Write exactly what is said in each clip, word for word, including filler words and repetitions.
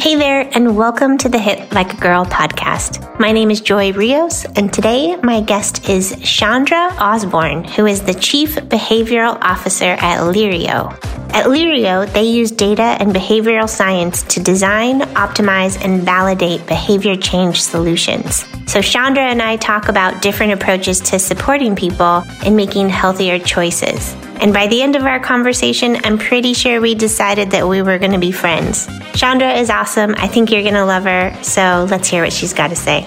Hey there, and welcome to the Hit Like a Girl podcast. My name is Joy Rios, and today my guest is Chandra Osborn, who is the Chief Behavioral Officer at Lirio. At Lirio, they use data and behavioral science to design, optimize, and validate behavior change solutions. So Chandra and I talk about different approaches to supporting people in making healthier choices. And by the end of our conversation, I'm pretty sure we decided that we were going to be friends. Chandra is awesome. I think you're going to love her. So let's hear what she's got to say.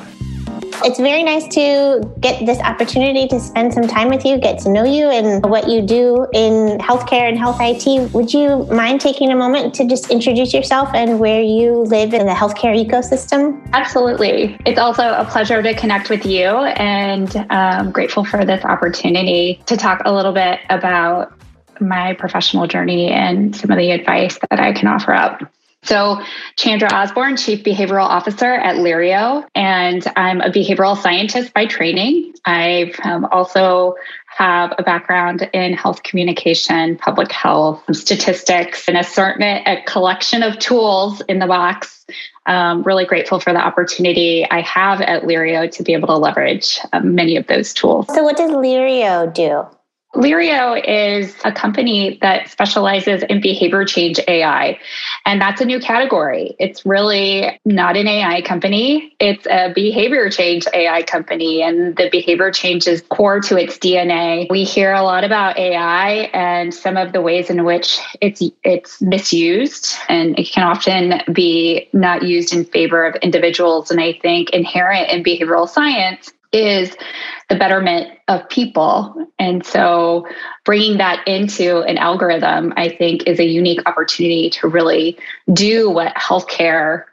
It's very nice to get this opportunity to spend some time with you, get to know you and what you do in healthcare and health I T. Would you mind taking a moment to just introduce yourself and where you live in the healthcare ecosystem? Absolutely. It's also a pleasure to connect with you, and I'm grateful for this opportunity to talk a little bit about my professional journey and some of the advice that I can offer up. So Chandra Osborn, Chief Behavioral Officer at Lirio, and I'm a behavioral scientist by training. I um, also have a background in health communication, public health, statistics, an assortment, a collection of tools in the box. Um, really grateful for the opportunity I have at Lirio to be able to leverage um, many of those tools. So what does Lirio do? Lirio is a company that specializes in behavior change A I, and that's a new category. It's really not an A I company. It's a behavior change A I company, and the behavior change is core to its D N A. We hear a lot about A I and some of the ways in which it's it's misused, and it can often be not used in favor of individuals. And I think inherent in behavioral science is the betterment of people. And so bringing that into an algorithm, I think, is a unique opportunity to really do what healthcare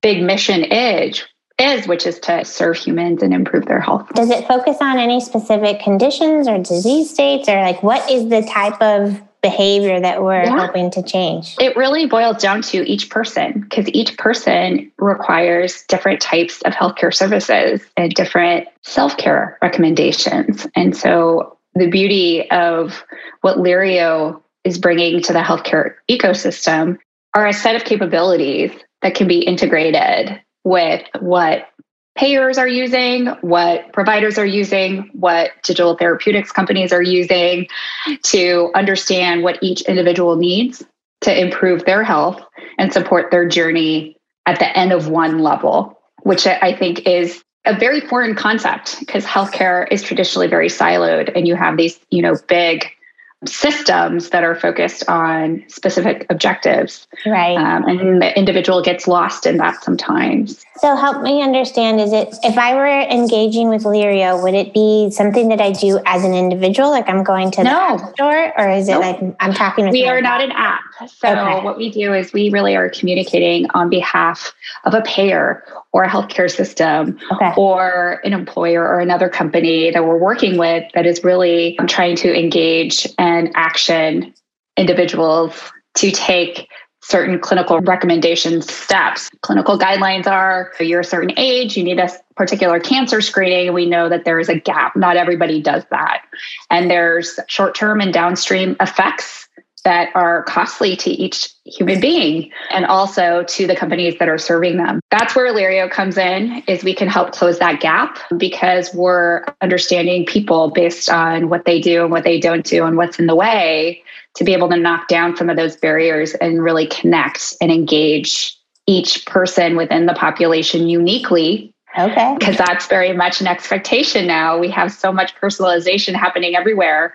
big mission is, is, which is to serve humans and improve their health. Does it focus on any specific conditions or disease states, or like what is the type of behavior that we're yeah. hoping to change? It really boils down to each person, because each person requires different types of healthcare services and different self-care recommendations. And so the beauty of what Lirio is bringing to the healthcare ecosystem are a set of capabilities that can be integrated with what payers are using, what providers are using, what digital therapeutics companies are using to understand what each individual needs to improve their health and support their journey at the end of one level, which I think is a very foreign concept because healthcare is traditionally very siloed, and you have these, you know, big systems that are focused on specific objectives. Right. Um, and the individual gets lost in that sometimes. So help me understand, is it, if I were engaging with Lirio, would it be something that I do as an individual? Like I'm going to the no. app store, or is it no. like I'm talking with We are not an app. So okay. what we do is we really are communicating on behalf of a payer or a healthcare system okay. or an employer or another company that we're working with that is really trying to engage and action individuals to take certain clinical recommendation steps. Clinical guidelines are, you're a certain age, you need a particular cancer screening. We know that there is a gap. Not everybody does that. And there's short-term and downstream effects that are costly to each human being and also to the companies that are serving them. That's where Lirio comes in, is we can help close that gap because we're understanding people based on what they do and what they don't do and what's in the way, to be able to knock down some of those barriers and really connect and engage each person within the population uniquely. Okay. Because that's very much an expectation now. We have so much personalization happening everywhere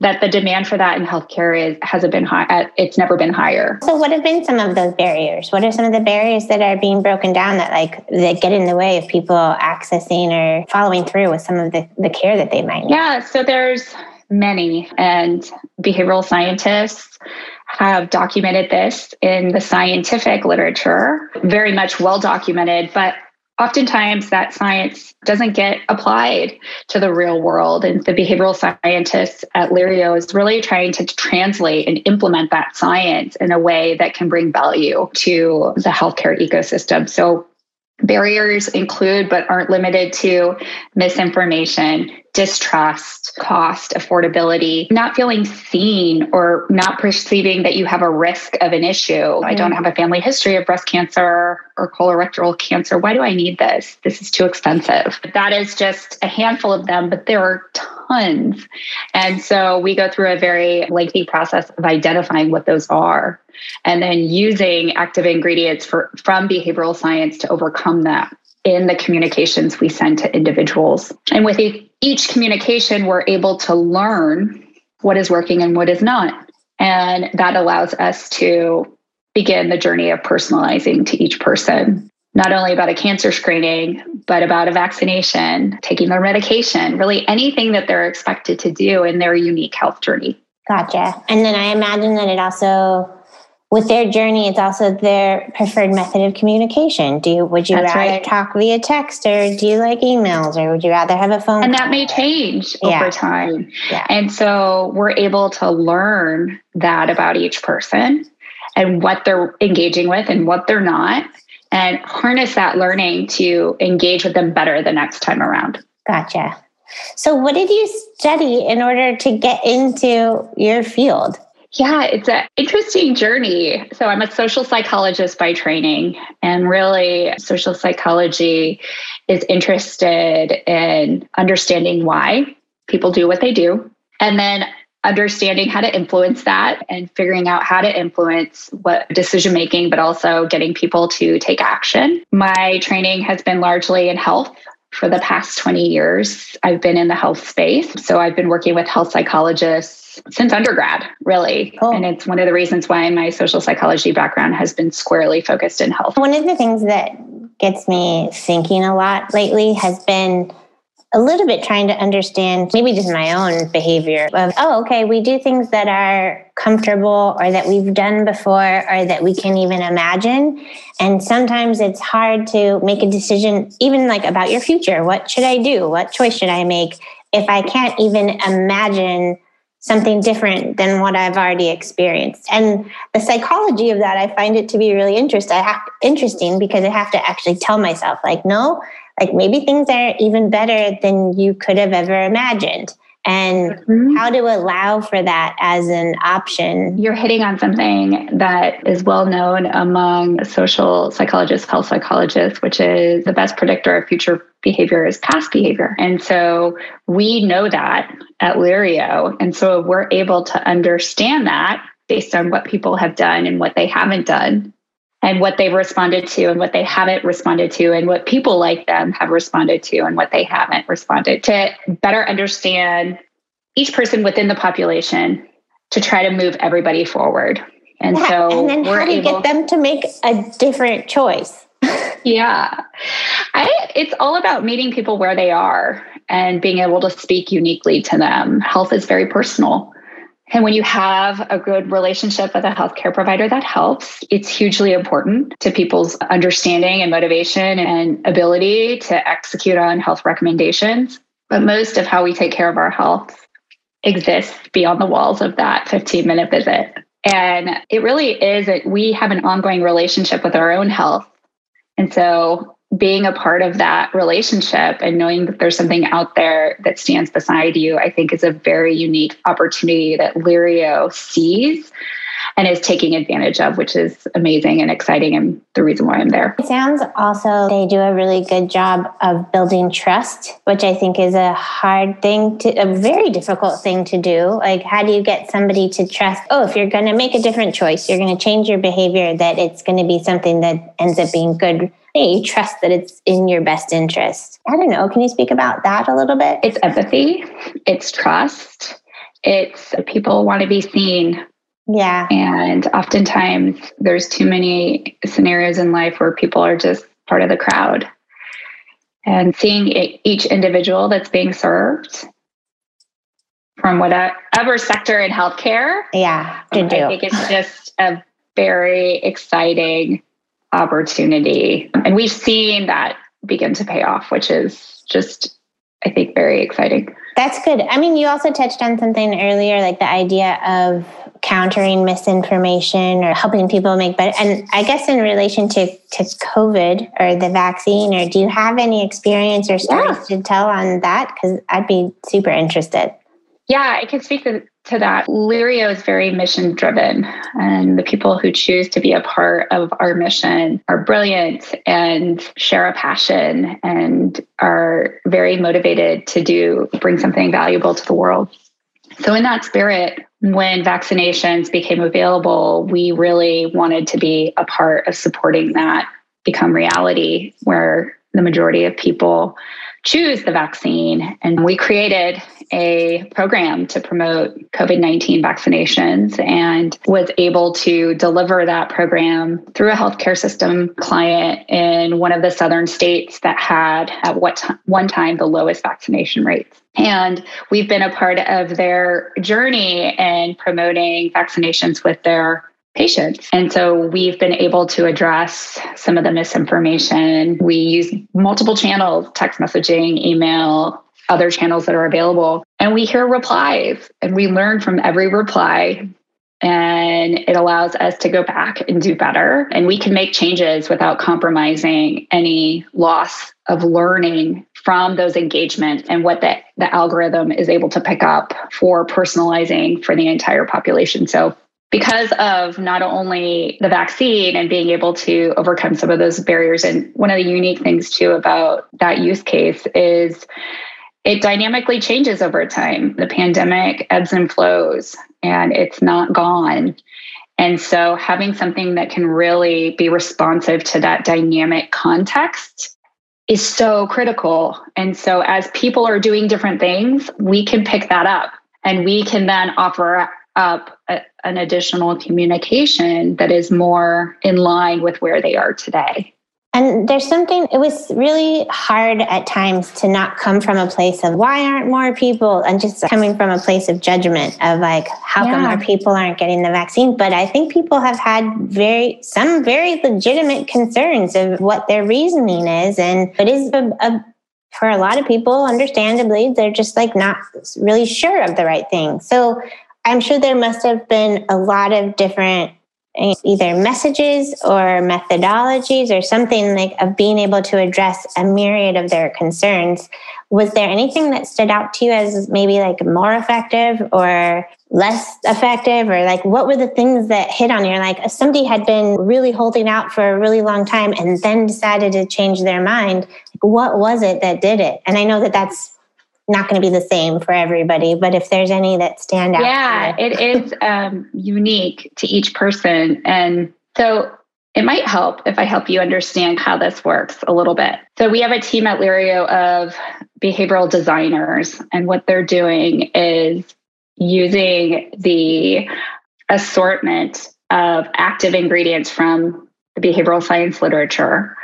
that the demand for that in healthcare is hasn't been high. It's never been higher. So what have been some of those barriers? What are some of the barriers that are being broken down that like that get in the way of people accessing or following through with some of the, the care that they might need? Yeah, so there's many, and behavioral scientists have documented this in the scientific literature, very much well documented, but oftentimes that science doesn't get applied to the real world. And the behavioral scientists at Lirio is really trying to translate and implement that science in a way that can bring value to the healthcare ecosystem. So barriers include, but aren't limited to, misinformation, distrust, cost, affordability, not feeling seen or not perceiving that you have a risk of an issue. Mm-hmm. I don't have a family history of breast cancer or colorectal cancer. Why do I need this? This is too expensive. That is just a handful of them, but there are tons. And so we go through a very lengthy process of identifying what those are and then using active ingredients for, from behavioral science to overcome that in the communications we send to individuals. And with each communication, we're able to learn what is working and what is not. And that allows us to begin the journey of personalizing to each person, not only about a cancer screening, but about a vaccination, taking their medication, really anything that they're expected to do in their unique health journey. Gotcha. And then I imagine that it also... with their journey, it's also their preferred method of communication. Do you, would you That's rather right. talk via text, or do you like emails, or would you rather have a phone? And call? That may change yeah. over time. Yeah. And so we're able to learn that about each person and what they're engaging with and what they're not, and harness that learning to engage with them better the next time around. Gotcha. So what did you study in order to get into your field? Yeah, it's an interesting journey. So I'm a social psychologist by training, and really social psychology is interested in understanding why people do what they do, and then understanding how to influence that and figuring out how to influence what decision making, but also getting people to take action. My training has been largely in health. For the past twenty years, I've been in the health space. So I've been working with health psychologists since undergrad, really. Cool. And it's one of the reasons why my social psychology background has been squarely focused in health. One of the things that gets me thinking a lot lately has been a little bit trying to understand maybe just my own behavior of, oh, okay, we do things that are comfortable or that we've done before or that we can even imagine. And sometimes it's hard to make a decision, even like about your future. What should I do? What choice should I make if I can't even imagine something different than what I've already experienced? And the psychology of that, I find it to be really interest, I have, interesting because I have to actually tell myself, like, no, like maybe things are even better than you could have ever imagined, and mm-hmm. how to allow for that as an option. You're hitting on something that is well known among social psychologists, health psychologists, which is the best predictor of future behavior is past behavior. And so we know that at Lirio. And so we're able to understand that based on what people have done and what they haven't done. and what they've responded to and what they haven't responded to, and what people like them have responded to and what they haven't responded to, better understand each person within the population to try to move everybody forward. And yeah, so and then we're how do you able- get them to make a different choice? Yeah. I, it's all about meeting people where they are and being able to speak uniquely to them. Health is very personal. And when you have a good relationship with a healthcare provider, that helps. It's hugely important to people's understanding and motivation and ability to execute on health recommendations. But most of how we take care of our health exists beyond the walls of that fifteen-minute visit. And it really is that we have an ongoing relationship with our own health. And so being a part of that relationship and knowing that there's something out there that stands beside you, I think is a very unique opportunity that Lirio sees and is taking advantage of, which is amazing and exciting and the reason why I'm there. It sounds also they do a really good job of building trust, which I think is a hard thing to, a very difficult thing to do. Like, how do you get somebody to trust, oh, if you're going to make a different choice, you're going to change your behavior, that it's going to be something that ends up being good. You trust that it's in your best interest. I don't know. Can you speak about that a little bit? It's empathy. It's trust. It's people want to be seen. Yeah. And oftentimes there's too many scenarios in life where people are just part of the crowd. And seeing each individual that's being served from whatever sector in healthcare. Yeah. I do. think it's just a very exciting opportunity. And we've seen that begin to pay off, which is just, I think, very exciting. That's good. I mean, you also touched on something earlier, like the idea of countering misinformation or helping people make better. And I guess in relation to, to COVID or the vaccine, or do you have any experience or stories yeah. to tell on that? Because I'd be super interested. Yeah, I can speak to, to that. Lirio is very mission driven, and the people who choose to be a part of our mission are brilliant and share a passion and are very motivated to do, bring something valuable to the world. So in that spirit, when vaccinations became available, we really wanted to be a part of supporting that become reality, where the majority of people choose the vaccine. And we created a program to promote COVID nineteen vaccinations and was able to deliver that program through a healthcare system client in one of the southern states that had at what t- one time the lowest vaccination rates. And we've been a part of their journey in promoting vaccinations with their patients. And so we've been able to address some of the misinformation. We use multiple channels, text messaging, email, other channels that are available. And we hear replies and we learn from every reply. And it allows us to go back and do better. And we can make changes without compromising any loss of learning from those engagements and what the, the algorithm is able to pick up for personalizing for the entire population. So because of not only the vaccine and being able to overcome some of those barriers. And one of the unique things too about that use case is it dynamically changes over time. The pandemic ebbs and flows and it's not gone. And so having something that can really be responsive to that dynamic context is so critical. And so as people are doing different things, we can pick that up and we can then offer up a, an additional communication that is more in line with where they are today. And there's something, it was really hard at times to not come from a place of why aren't more people, and just coming from a place of judgment of like, how yeah. come more people aren't getting the vaccine? But I think people have had very, some very legitimate concerns of what their reasoning is. And it is a, a for a lot of people, understandably, they're just like not really sure of the right thing. So I'm sure there must have been a lot of different either messages or methodologies or something like of being able to address a myriad of their concerns. Was there anything that stood out to you as maybe like more effective or less effective, or like what were the things that hit on you? Like if somebody had been really holding out for a really long time and then decided to change their mind, what was it that did it? And I know that that's not going to be the same for everybody, but if there's any that stand out. Yeah, it is um, unique to each person. And so it might help if I help you understand how this works a little bit. So we have a team at Lirio of behavioral designers, and what they're doing is using the assortment of active ingredients from the behavioral science literature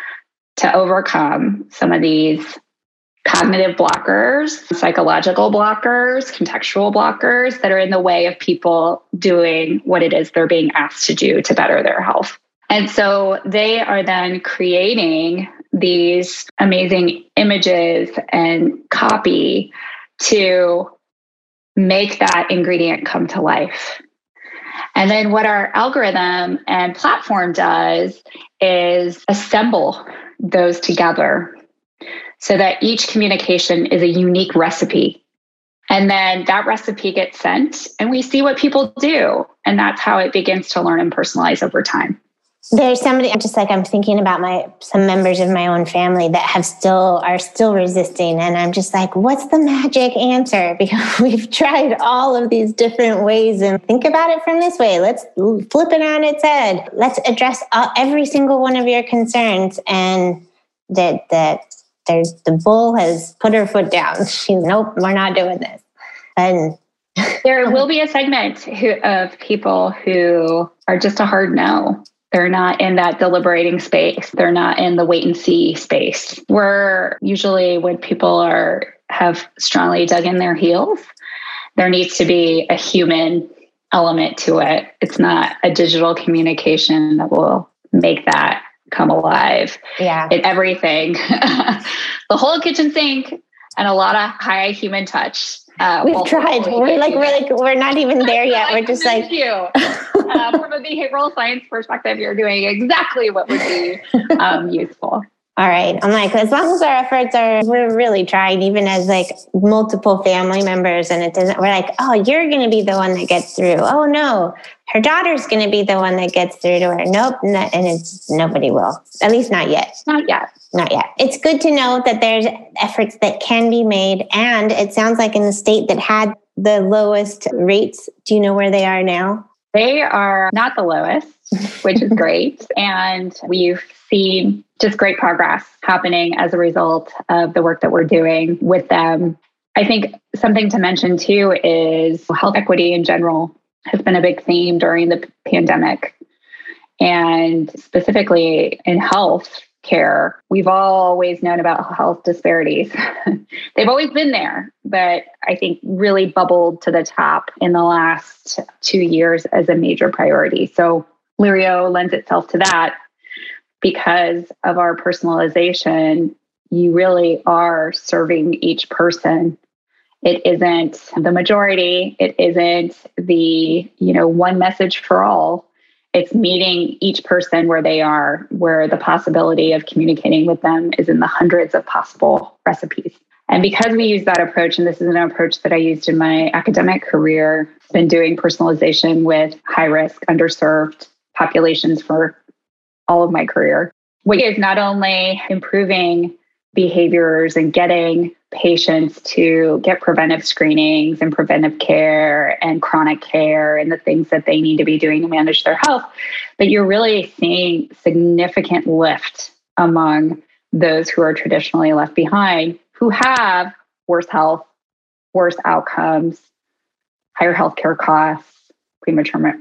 to overcome some of these cognitive blockers, psychological blockers, contextual blockers that are in the way of people doing what it is they're being asked to do to better their health. And so they are then creating these amazing images and copy to make that ingredient come to life. And then what our algorithm and platform does is assemble those together so that each communication is a unique recipe. And then that recipe gets sent and we see what people do. And that's how it begins to learn and personalize over time. There's somebody, I'm just like, I'm thinking about my some members of my own family that have still are still resisting. And I'm just like, what's the magic answer? Because we've tried all of these different ways and think about it from this way. Let's flip it on its head. Let's address all, every single one of your concerns. And that that there's the bull has put her foot down. She's, nope, we're not doing this. And there will be a segment who, of people who are just a hard no. They're not in that deliberating space. They're not in the wait and see space. We're usually when people are have strongly dug in their heels, there needs to be a human element to it. It's not a digital communication that will make that come alive. Yeah. It's everything. The whole kitchen sink and a lot of high human touch. Uh, We've well, tried. We're, we're like, we're like, we're not even there yet. We're just like, you. Uh, from a behavioral science perspective, you're doing exactly what would be um, useful. All right. I'm like, as long as our efforts are, we're really trying, even as like multiple family members, and it doesn't, we're like, oh, you're going to be the one that gets through. Oh no, her daughter's going to be the one that gets through to her. Nope. Not, and it's nobody will, at least not yet. Not yet. Not yet. It's good to know that there's efforts that can be made. And it sounds like in the state that had the lowest rates, do you know where they are now? They are not the lowest, which is great. And we've seen just great progress happening as a result of the work that we're doing with them. I think something to mention too is health equity in general has been a big theme during the pandemic. And specifically in health care, we've always known about health disparities. They've always been there, but I think really bubbled to the top in the last two years as a major priority. So Lirio lends itself to that. Because of our personalization, you really are serving each person. It isn't the majority. It isn't the, you know, one message for all. It's meeting each person where they are, where the possibility of communicating with them is in the hundreds of possible recipes. And because we use that approach, and this is an approach that I used in my academic career, I've been doing personalization with high-risk, underserved populations for all of my career, which is not only improving behaviors and getting patients to get preventive screenings and preventive care and chronic care and the things that they need to be doing to manage their health, but you're really seeing significant lift among those who are traditionally left behind, who have worse health, worse outcomes, higher healthcare costs, premature mortality.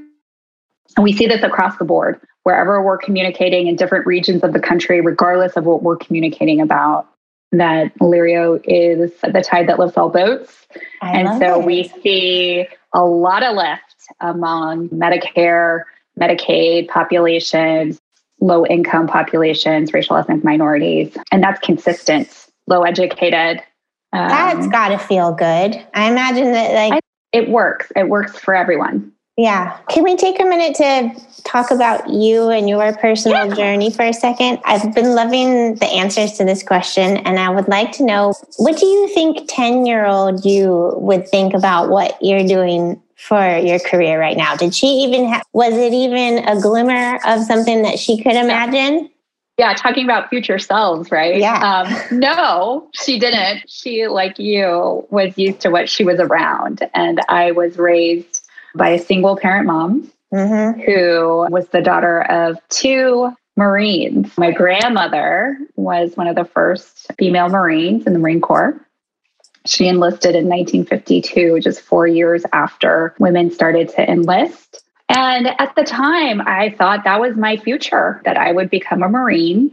And we see this across the board. Wherever we're communicating in different regions of the country, regardless of what we're communicating about, that Lirio is the tide that lifts all boats. I and so it. We see a lot of lift among Medicare, Medicaid populations, low-income populations, racial ethnic minorities, and that's consistent, low-educated. Um, that's got to feel good. I imagine that like I, it works. It works for everyone. Yeah. Can we take a minute to talk about you and your personal yeah. journey for a second? I've been loving the answers to this question, and I would like to know, what do you think ten-year-old you would think about what you're doing for your career right now? Did she even ha- was it even a glimmer of something that she could imagine? Yeah, talking about future selves, right? Yeah. Um, no, she didn't. She, like you, was used to what she was around, and I was raised by a single parent mom mm-hmm. who was the daughter of two Marines. My grandmother was one of the first female Marines in the Marine Corps. She enlisted in nineteen fifty-two, just four years after women started to enlist. And at the time, I thought that was my future, that I would become a Marine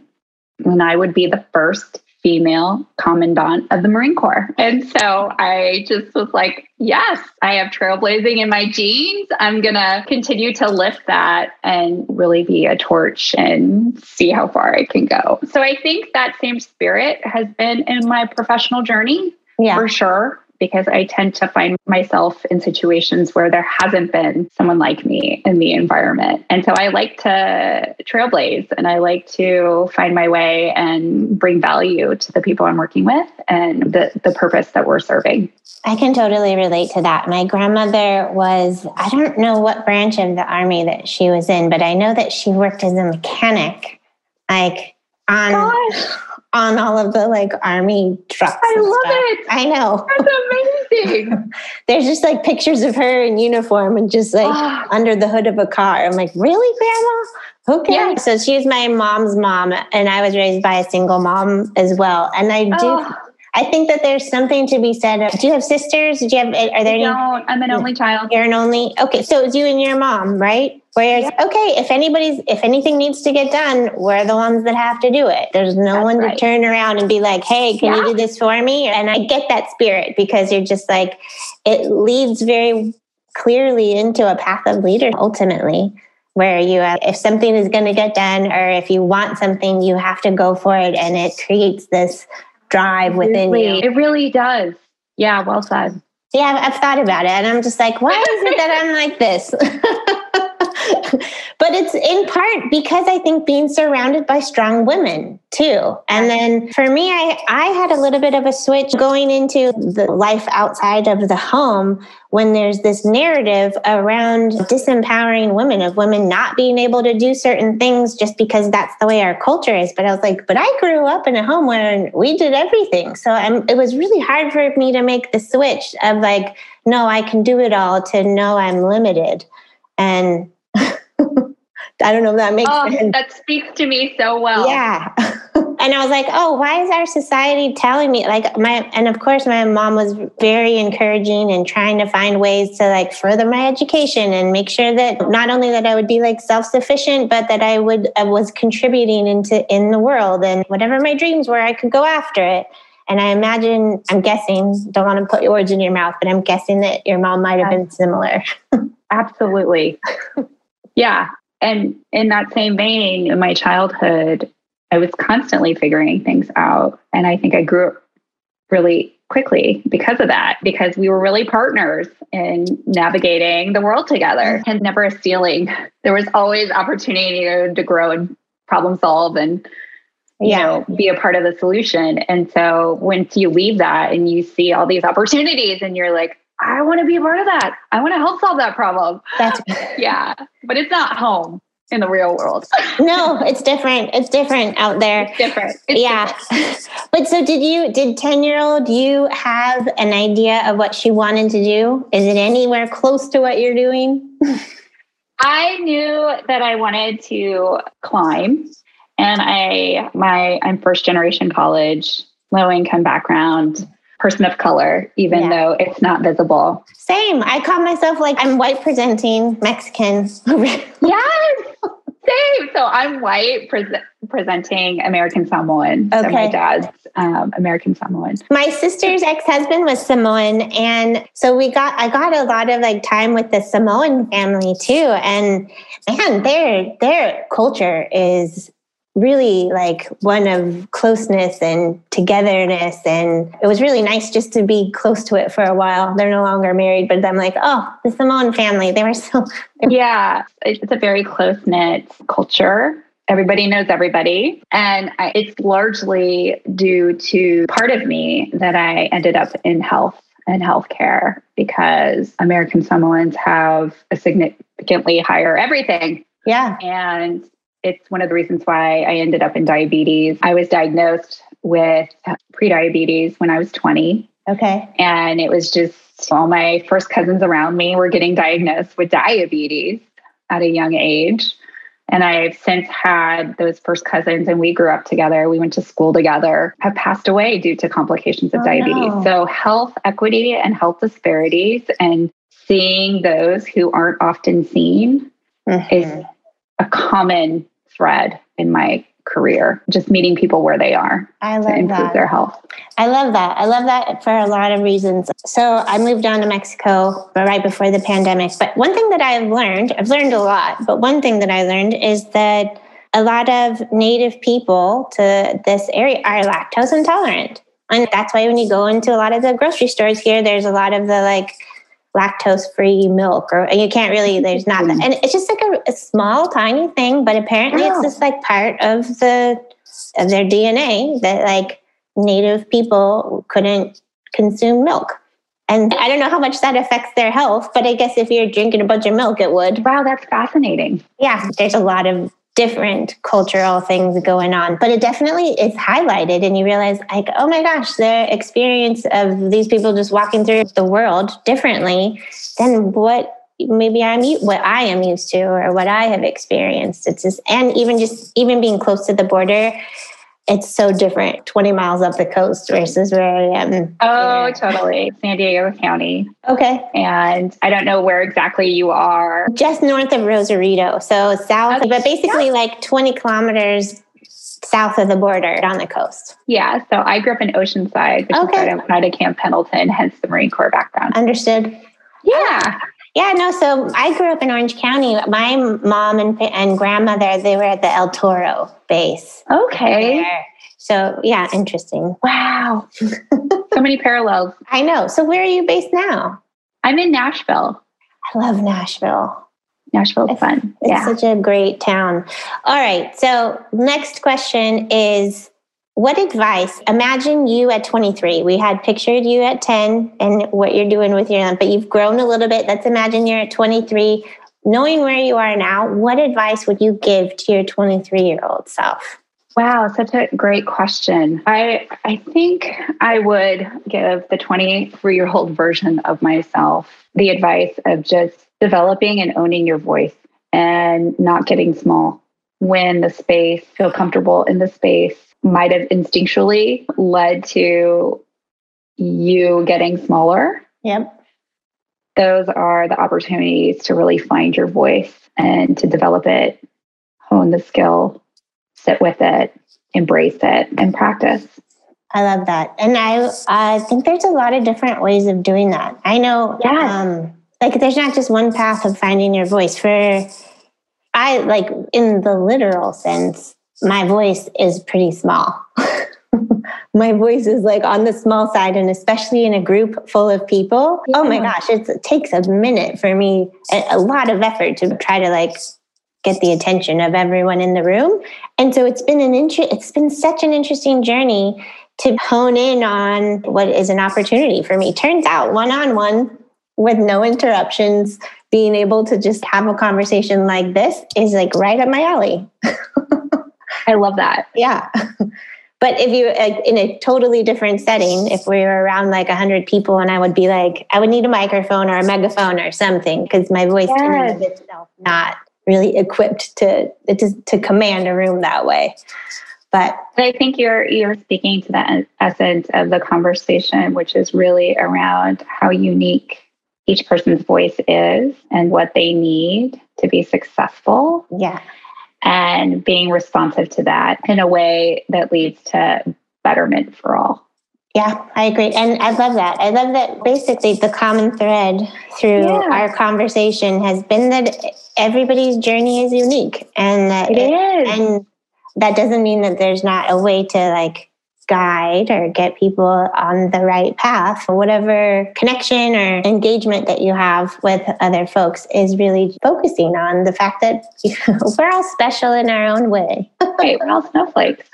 and I would be the first female commandant of the Marine Corps. And so I just was like, yes, I have trailblazing in my genes. I'm going to continue to lift that and really be a torch and see how far I can go. So I think that same spirit has been in my professional journey. Yeah. For sure, because I tend to find myself in situations where there hasn't been someone like me in the environment. And so I like to trailblaze and I like to find my way and bring value to the people I'm working with and the, the purpose that we're serving. I can totally relate to that. My grandmother was, I don't know what branch of the Army that she was in, but I know that she worked as a mechanic, like on... Gosh. On all of the like Army trucks. I love stuff. It. I know. That's amazing. There's just like pictures of her in uniform and just like oh. under the hood of a car. I'm like, really, Grandma? Okay. Yeah. So she's my mom's mom, and I was raised by a single mom as well. And I do, oh. I think that there's something to be said. Of, do you have sisters? Do you have, are there any? No, I'm an only child. You're an only. Okay. So it's you and your mom, right? Whereas, yeah. okay, if anybody's, if anything needs to get done, we're the ones that have to do it. There's no That's one right. to turn around and be like, hey, can yeah. you do this for me? And I get that spirit because you're just like, it leads very clearly into a path of leadership ultimately, where you, uh, if something is going to get done or if you want something, you have to go for it. And it creates this drive within really, you. It really does. Yeah, well said. Yeah, I've, I've thought about it and I'm just like, why is it that I'm like this? But it's in part because I think being surrounded by strong women too. And then for me, I, I had a little bit of a switch going into the life outside of the home when there's this narrative around disempowering women, of women not being able to do certain things just because that's the way our culture is. But I was like, but I grew up in a home where we did everything. So I'm, it was really hard for me to make the switch of like, no, I can do it all to no, I'm limited. And I don't know if that makes oh, sense. That speaks to me so well. Yeah. And I was like, oh, why is our society telling me like my, and of course my mom was very encouraging and trying to find ways to like further my education and make sure that not only that I would be like self-sufficient, but that I would, I was contributing into, in the world and whatever my dreams were, I could go after it. And I imagine, I'm guessing, don't want to put words in your mouth, but I'm guessing that your mom might've yes. been similar. Absolutely. Yeah. And in that same vein, in my childhood, I was constantly figuring things out. And I think I grew up really quickly because of that, because we were really partners in navigating the world together and never a ceiling. There was always opportunity to, to grow and problem solve and you yeah. know, be a part of the solution. And so once you leave that and you see all these opportunities and you're like, I want to be a part of that. I want to help solve that problem. That's yeah. But it's not home in the real world. No, it's different. It's different out there. It's different. It's yeah. Different. But so did you, did ten-year-old you have an idea of what she wanted to do? Is it anywhere close to what you're doing? I knew that I wanted to climb and I, my, I'm first generation college, low income background, person of color, even yeah. though it's not visible. Same. I call myself like I'm white presenting Mexican. Yes. Same. So I'm white pre- presenting American Samoan. Okay. So my dad's um, American Samoan. My sister's ex-husband was Samoan. And so we got, I got a lot of like time with the Samoan family too. And man, their, their culture is really like one of closeness and togetherness. And it was really nice just to be close to it for a while. They're no longer married, but I'm like, oh, the Samoan family, they were so... Yeah, it's a very close-knit culture. Everybody knows everybody. And I, it's largely due to part of me that I ended up in health and healthcare because American Samoans have a significantly higher everything. Yeah. And it's one of the reasons why I ended up in diabetes. I was diagnosed with prediabetes when I was twenty. Okay. And it was just all my first cousins around me were getting diagnosed with diabetes at a young age. And I've since had those first cousins, and we grew up together. We went to school together, have passed away due to complications of oh, diabetes. No. So health equity and health disparities and seeing those who aren't often seen mm-hmm. is a common thread in my career, just meeting people where they are I love to improve that. Their health. I love that. I love that for a lot of reasons. So I moved down to Mexico right before the pandemic. But one thing that I've learned, I've learned a lot, but one thing that I learned is that a lot of Native people to this area are lactose intolerant. And that's why when you go into a lot of the grocery stores here, there's a lot of the like lactose-free milk, or you can't really, there's not that. And it's just like a, a small, tiny thing, but apparently oh. it's just like part of the of their D N A that like Native people couldn't consume milk. And I don't know how much that affects their health, but I guess if you're drinking a bunch of milk, it would. Wow, that's fascinating. Yeah, there's a lot of different cultural things going on, but it definitely is highlighted, and you realize like, oh my gosh, the experience of these people just walking through the world differently than what maybe I'm what I am used to or what I have experienced. It's just, and even just even being close to the border, it's so different. twenty miles up the coast versus where I am. Oh, yeah. Totally. San Diego County. Okay. And I don't know where exactly you are. Just north of Rosarito. So south, okay. but basically yeah. like twenty kilometers south of the border on the coast. Yeah. So I grew up in Oceanside, which okay. is right outside of Camp Pendleton, hence the Marine Corps background. Understood. Yeah. Yeah, no, so I grew up in Orange County. My mom and and grandmother, they were at the El Toro base. Okay. There. So, yeah, interesting. Wow. So many parallels. I know. So where are you based now? I'm in Nashville. I love Nashville. Nashville's it's, fun. It's yeah. such a great town. All right. So next question is, what advice? Imagine you at twenty-three. We had pictured you at ten and what you're doing with your life, but you've grown a little bit. Let's imagine you're at twenty-three. Knowing where you are now, what advice would you give to your twenty-three-year-old self? Wow, such a great question. I I think I would give the twenty-three-year-old version of myself the advice of just developing and owning your voice and not getting small. Win the space, feel comfortable in the space. Might have instinctually led to you getting smaller. Yep. Those are the opportunities to really find your voice and to develop it, hone the skill, sit with it, embrace it, and practice. I love that. And I I think there's a lot of different ways of doing that. I know yes. um, like there's not just one path of finding your voice. For I like in the literal sense, my voice is pretty small. My voice is like on the small side, and especially in a group full of people. Yeah. Oh my gosh, it's, it takes a minute for me, a, a lot of effort to try to like get the attention of everyone in the room. And so it's been an inter- it's been such an interesting journey to hone in on what is an opportunity for me. Turns out one-on-one with no interruptions, being able to just have a conversation like this is like right up my alley. I love that. Yeah. But if you, like, in a totally different setting, if we were around like one hundred people, and I would be like, I would need a microphone or a megaphone or something, because my voice yes. in and of itself not really equipped to, to to command a room that way. But I think you're you're speaking to the essence of the conversation, which is really around how unique each person's voice is and what they need to be successful. Yeah. And being responsive to that in a way that leads to betterment for all. Yeah, I agree. And I love that. I love that basically the common thread through yeah. our conversation has been that everybody's journey is unique. And that, it it, is. and that doesn't mean that there's not a way to like guide or get people on the right path. Whatever connection or engagement that you have with other folks is really focusing on the fact that you know, we're all special in our own way. Right, we're all snowflakes.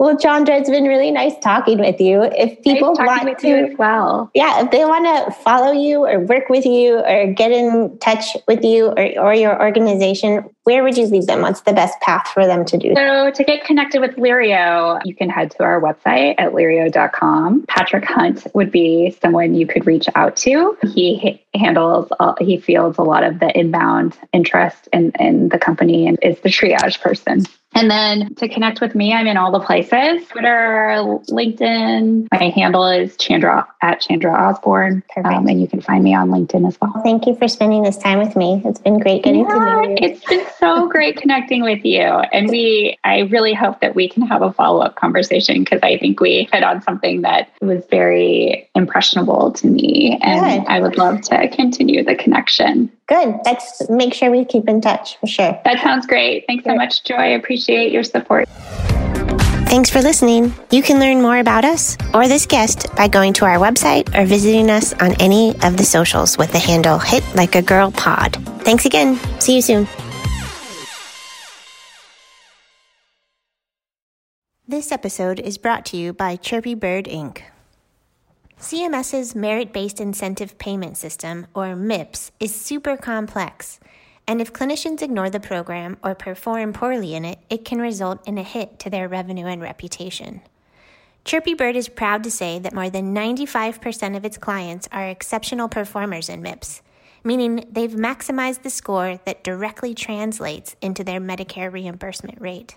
Well, Chandra, it's been really nice talking with you. If people nice want with to, you as well. Yeah, if they want to follow you or work with you or get in touch with you or, or your organization, where would you lead them? What's the best path for them to do? So to get connected with Lirio, you can head to our website at lirio dot com. Patrick Hunt would be someone you could reach out to. He handles, all, he fields a lot of the inbound interest in, in the company and is the triage person. And then to connect with me, I'm in all the places, Twitter, LinkedIn. My handle is Chandra at Chandra Osborn. Um, and you can find me on LinkedIn as well. Thank you for spending this time with me. It's been great getting yeah, to know you. It's been so great connecting with you. And we, I really hope that we can have a follow-up conversation because I think we hit on something that was very impressionable to me. And good. I would love to continue the connection. Good. Let's make sure we keep in touch for sure. That sounds great. Thanks so much, Joy. I appreciate your support. Thanks for listening. You can learn more about us or this guest by going to our website or visiting us on any of the socials with the handle Hit Like a Girl Pod. Thanks again. See you soon. This episode is brought to you by Chirpy Bird Incorporated. C M S's Merit-Based Incentive Payment System, or MIPS, is super complex, and if clinicians ignore the program or perform poorly in it, it can result in a hit to their revenue and reputation. Chirpy Bird is proud to say that more than ninety-five percent of its clients are exceptional performers in MIPS, meaning they've maximized the score that directly translates into their Medicare reimbursement rate.